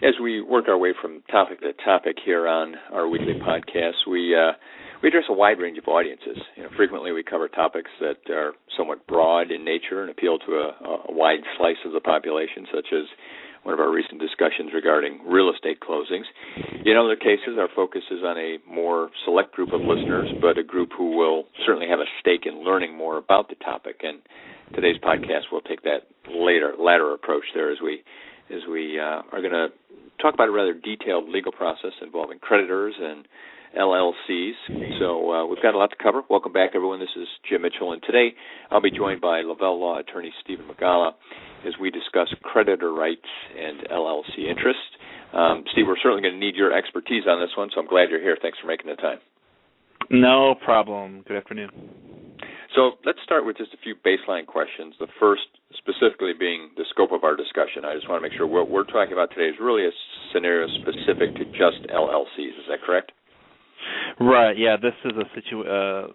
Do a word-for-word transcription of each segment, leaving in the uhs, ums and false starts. As we work our way from topic to topic here on our weekly podcast, we uh, we address a wide range of audiences. You know, frequently we cover topics that are somewhat broad in nature and appeal to a, a wide slice of the population, such as one of our recent discussions regarding real estate closings. In other cases, our focus is on a more select group of listeners, but a group who will certainly have a stake in learning more about the topic. And today's podcast will take that later, latter approach there as we is we uh, are going to talk about a rather detailed legal process involving creditors and L L Cs. So uh, we've got a lot to cover. Welcome back, everyone. This is Jim Mitchell, and today I'll be joined by Lavelle Law attorney Stephen McGala as we discuss creditor rights and L L C interests. Um, Steve, we're certainly going to need your expertise on this one, so I'm glad you're here. Thanks for making the time. No problem. Good afternoon. So let's start with just a few baseline questions, the first specifically being the scope of our discussion. I just want to make sure what we're talking about today is really a scenario specific to just L L Cs. Is that correct? Right. Yeah. This is a, situ- uh,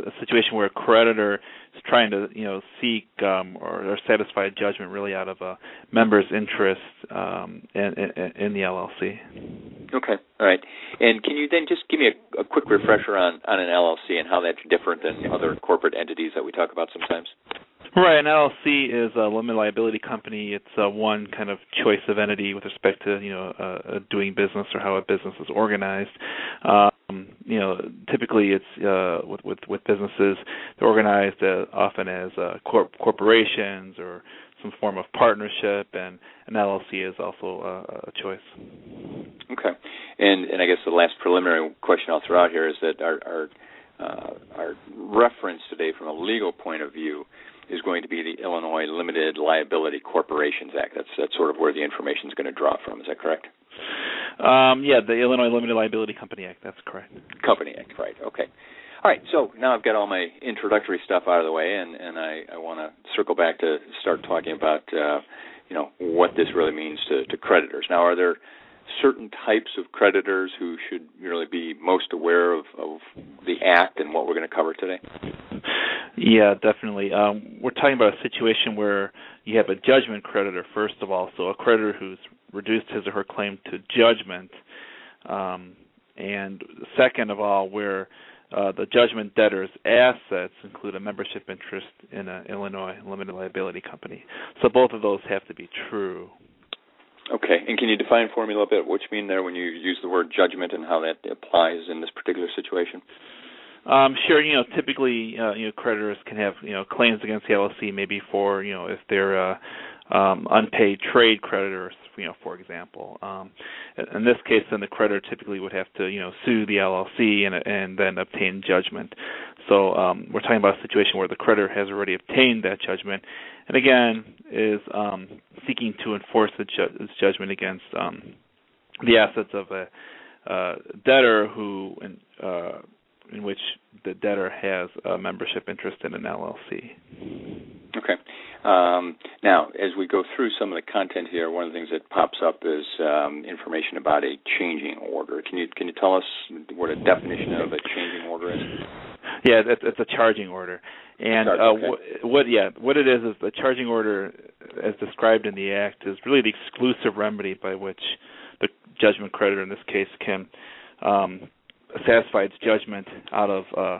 a situation where a creditor is trying to, you know, seek um, or, or satisfy a judgment really out of a member's interest um, in, in, in the L L C. Okay. All right. And can you then just give me a, a quick refresher on, on an L L C and how that's different than other corporate entities that we talk about sometimes? Right. An L L C is a limited liability company. It's uh, one kind of choice of entity with respect to, you know, uh, doing business or how a business is organized. Um, you know, typically it's uh, with, with, with businesses, they're organized uh, often as uh, corp- corporations or some form of partnership, and an L L C is also uh, a choice. Okay. And and I guess the last preliminary question I'll throw out here is that our our, uh, our reference today from a legal point of view is going to be the Illinois Limited Liability Corporations Act. That's that's sort of where the information is going to draw from. Is that correct? Um, yeah, the Illinois Limited Liability Company Act. That's correct. Company Act, right. Okay. All right, so now I've got all my introductory stuff out of the way, and, and I, I want to circle back to start talking about, uh, you know, what this really means to, to creditors. Now, are there certain types of creditors who should really be most aware of, of the Act and what we're going to cover today? Yeah, definitely. Um, we're talking about a situation where you have a judgment creditor, first of all, so a creditor who's reduced his or her claim to judgment, um, and second of all, where uh, the judgment debtor's assets include a membership interest in an Illinois limited liability company. So both of those have to be true. Okay, and can you define for me a little bit what you mean there when you use the word judgment and how that applies in this particular situation? Um, sure. You know, typically, uh, you know, creditors can have, you know, claims against the L L C maybe for, you know, if they're uh, um, unpaid trade creditors, you know, for example. Um, in this case, then the creditor typically would have to, you know, sue the L L C and and then obtain judgment. So um, we're talking about a situation where the creditor has already obtained that judgment, and again is um, seeking to enforce the ju- judgment against um, the assets of a uh, debtor who. Uh, in which the debtor has a membership interest in an L L C. Okay. Um, now, as we go through some of the content here, one of the things that pops up is um, information about a changing order. Can you can you tell us what a definition of a changing order is? Yeah, it's, it's a charging order. And Sorry, okay. uh, what, what, yeah, what it is is the charging order, as described in the Act, is really the exclusive remedy by which the judgment creditor, in this case, can um, satisfy its judgment out of uh,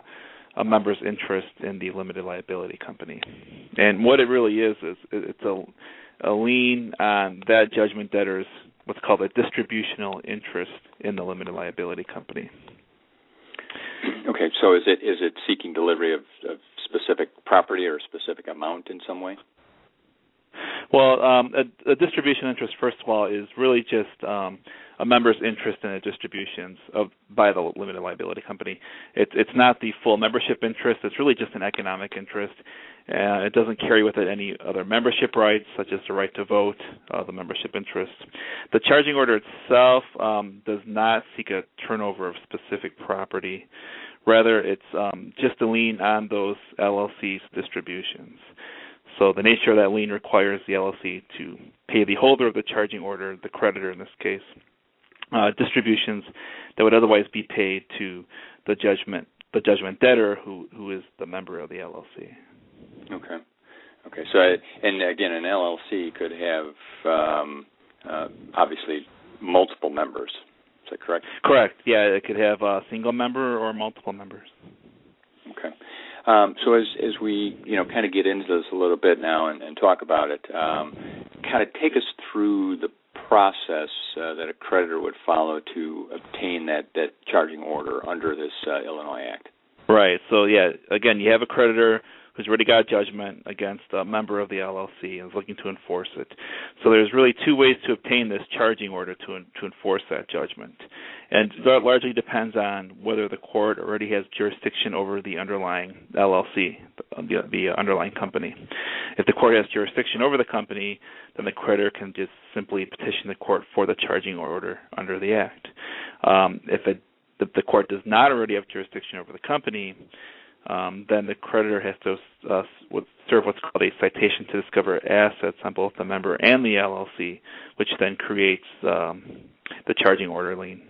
a member's interest in the limited liability company. And what it really is is it's a, a lien on that judgment debtor's what's called a distributional interest in the limited liability company. Okay, so is it is it seeking delivery of, of specific property or a specific amount in some way? Well, um, a, a distribution interest, first of all, is really just um, a member's interest in the distributions of by the limited liability company. It's it's not the full membership interest. It's really just an economic interest. Uh, it doesn't carry with it any other membership rights, such as the right to vote, uh, the membership interest. The charging order itself um, does not seek a turnover of specific property. Rather, it's um, just a lien on those L L C's distributions. So the nature of that lien requires the L L C to pay the holder of the charging order, the creditor in this case, uh, distributions that would otherwise be paid to the judgment the judgment debtor, who who is the member of the L L C. Okay. Okay. So, I, and again, an L L C could have um, uh, obviously multiple members. Is that correct? Correct. Yeah, it could have a single member or multiple members. Okay. Um, so as as we you know kind of get into this a little bit now and, and talk about it, um, kind of take us through the process uh, that a creditor would follow to obtain that, that charging order under this uh, Illinois Act. Right. So yeah, again, you have a creditor who's already got a judgment against a member of the L L C and is looking to enforce it. So there's really two ways to obtain this charging order to to enforce that judgment. And that largely depends on whether the court already has jurisdiction over the underlying L L C, the, the underlying company. If the court has jurisdiction over the company, then the creditor can just simply petition the court for the charging order under the Act. Um, if it, if the court does not already have jurisdiction over the company, Um, then the creditor has to uh, serve what's called a citation to discover assets on both the member and the L L C, which then creates um, the charging order lien.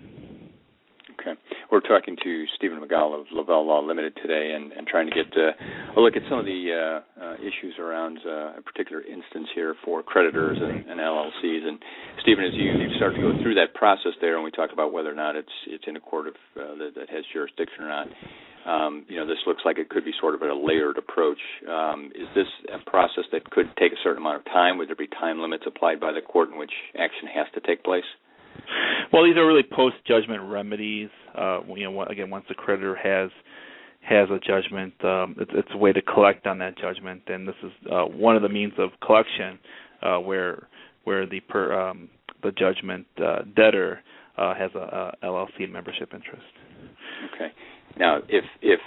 Okay. We're talking to Stephen McGough of Lavelle Law Limited today and, and trying to get uh, a look at some of the uh, uh, issues around uh, a particular instance here for creditors and, and L L Cs. And, Stephen, as you start to go through that process there and we talk about whether or not it's it's in a court of, uh, that, that has jurisdiction or not, Um, you know, this looks like it could be sort of a layered approach. Um, is this a process that could take a certain amount of time? Would there be time limits applied by the court in which action has to take place? Well, these are really post-judgment remedies. Uh, you know, again, once the creditor has has a judgment, um, it's, it's a way to collect on that judgment, and this is uh, one of the means of collection uh, where where the per, um, the judgment uh, debtor uh, has a, a L L C membership interest. Okay. Now, if if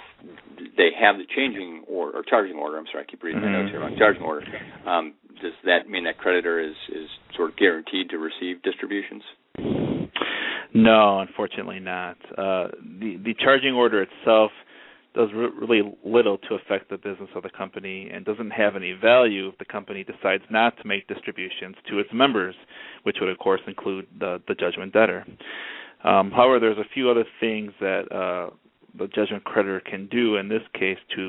they have the changing order, or charging order, I'm sorry, I keep reading my notes here on charging order, um, does that mean that creditor is, is sort of guaranteed to receive distributions? No, unfortunately not. Uh, the, the charging order itself does re- really little to affect the business of the company and doesn't have any value if the company decides not to make distributions to its members, which would, of course, include the, the judgment debtor. Um, however, there's a few other things that uh, the judgment creditor can do in this case to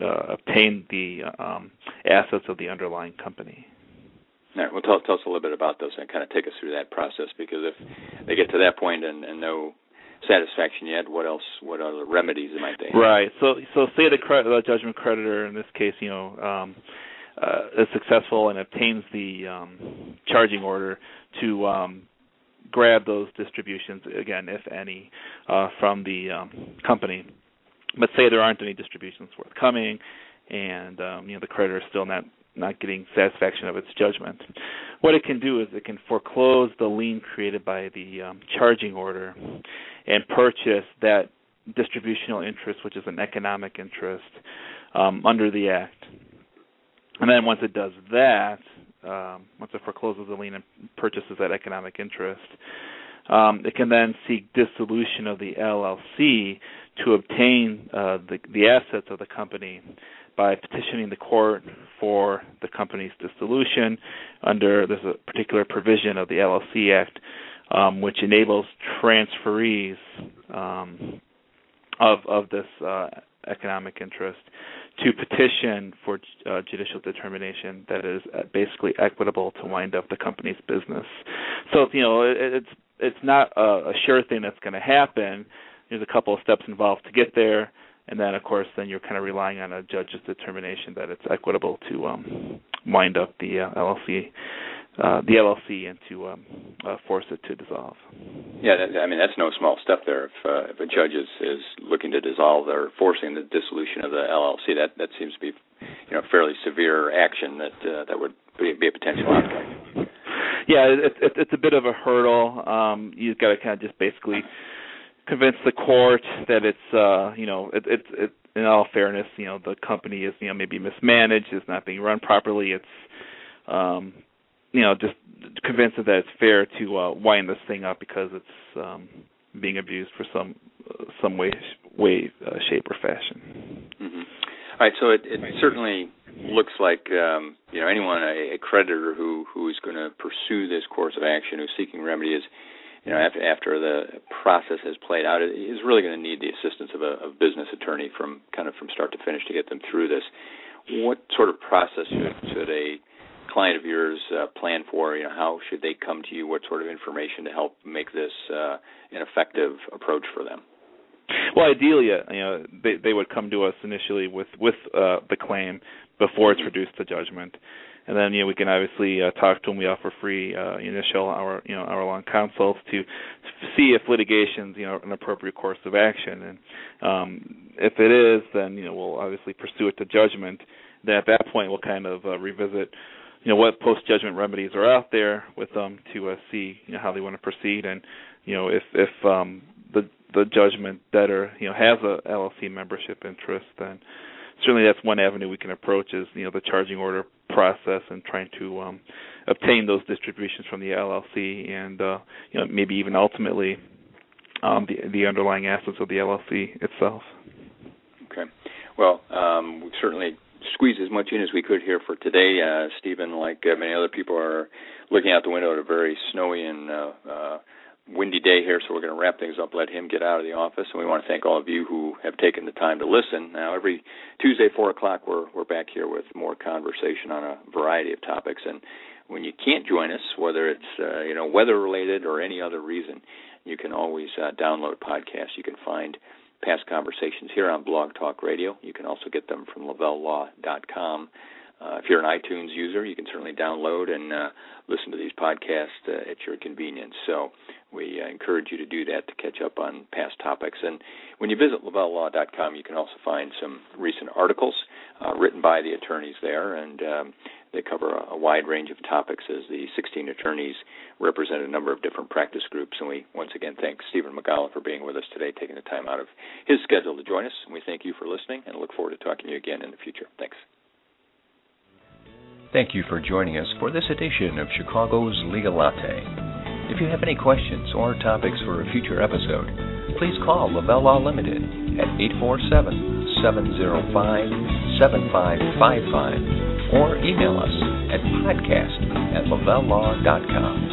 uh, obtain the um, assets of the underlying company. All right. Well, tell, tell us a little bit about those and kind of take us through that process, because if they get to that point and, and no satisfaction yet, what else? What other remedies might they have? Right. So, so say the, cre- the judgment creditor in this case, you know, um, uh, is successful and obtains the um, charging order to Um, grab those distributions, again, if any, uh, from the um, company. But say there aren't any distributions forthcoming, and um, you know the creditor is still not, not getting satisfaction of its judgment. What it can do is it can foreclose the lien created by the um, charging order and purchase that distributional interest, which is an economic interest, um, under the Act. And then once it does that, Um, once it forecloses the lien and purchases that economic interest, um, it can then seek dissolution of the L L C to obtain uh, the, the assets of the company by petitioning the court for the company's dissolution under this particular provision of the L L C Act, um, which enables transferees um, of, of this uh economic interest to petition for uh, judicial determination that is basically equitable to wind up the company's business. So, you know, it, it's it's not a, a sure thing that's going to happen. There's a couple of steps involved to get there, and then, of course, then you're kind of relying on a judge's determination that it's equitable to um, wind up the uh, L L C. Uh, the L L C and to um, uh, force it to dissolve. Yeah, that, I mean, that's no small step there. If, uh, if a judge is, is looking to dissolve or forcing the dissolution of the L L C, that, that seems to be, you know, fairly severe action that uh, that would be, be a potential outcome. Yeah, it, it, it's a bit of a hurdle. Um, you've got to kind of just basically convince the court that it's, uh, you know, it, it, it, in all fairness, you know, the company is, you know, maybe mismanaged, it's not being run properly. It's, um, you know, just convinced that it's fair to uh, wind this thing up because it's um, being abused for some uh, some way, way uh, shape, or fashion. Mm-hmm. All right, so it, it certainly looks like, um, you know, anyone, a, a creditor who, who is going to pursue this course of action, who's seeking remedy is, you know, after, after the process has played out, is really going to need the assistance of a, a business attorney from kind of from start to finish to get them through this. What sort of process should, should a client of yours uh, plan for? You know, how should they come to you? What sort of information to help make this uh, an effective approach for them? Well, ideally, you know, they, they would come to us initially with with uh, the claim before it's reduced to judgment, and then you know we can obviously uh, talk to them. We offer free uh, initial hour you know hour long consults to see if litigation's you know an appropriate course of action, and um, if it is, then you know we'll obviously pursue it to judgment. Then at that point, we'll kind of uh, revisit you know what post judgment remedies are out there with them to uh, see you know how they want to proceed, and you know if if um, the the judgment debtor, you know, has a L L C membership interest, then certainly that's one avenue we can approach is, you know, the charging order process and trying to um, obtain those distributions from the L L C and, uh, you know, maybe even ultimately um, the, the underlying assets of the L L C itself. Okay. Well, um, we've certainly squeezed as much in as we could here for today. Uh, Stephen, like uh, many other people, are looking out the window at a very snowy and uh, uh windy day here, so we're going to wrap things up, let him get out of the office, and we want to thank all of you who have taken the time to listen. Now, every Tuesday, four o'clock, we're, we're back here with more conversation on a variety of topics, and when you can't join us, whether it's uh, you know weather-related or any other reason, you can always uh, download podcasts. You can find past conversations here on Blog Talk Radio. You can also get them from lavelle law dot com. Uh, if you're an iTunes user, you can certainly download and uh, listen to these podcasts uh, at your convenience. So we uh, encourage you to do that to catch up on past topics. And when you visit lavelle law dot com, you can also find some recent articles uh, written by the attorneys there, and um, they cover a, a wide range of topics as the sixteen attorneys represent a number of different practice groups. And we once again thank Stephen McGowan for being with us today, taking the time out of his schedule to join us. And we thank you for listening and look forward to talking to you again in the future. Thanks. Thank you for joining us for this edition of Chicago's Legal Latte. If you have any questions or topics for a future episode, please call Lavelle Law Limited at eight four seven, seven zero five, seven five five five or email us at podcast at lavelle law dot com.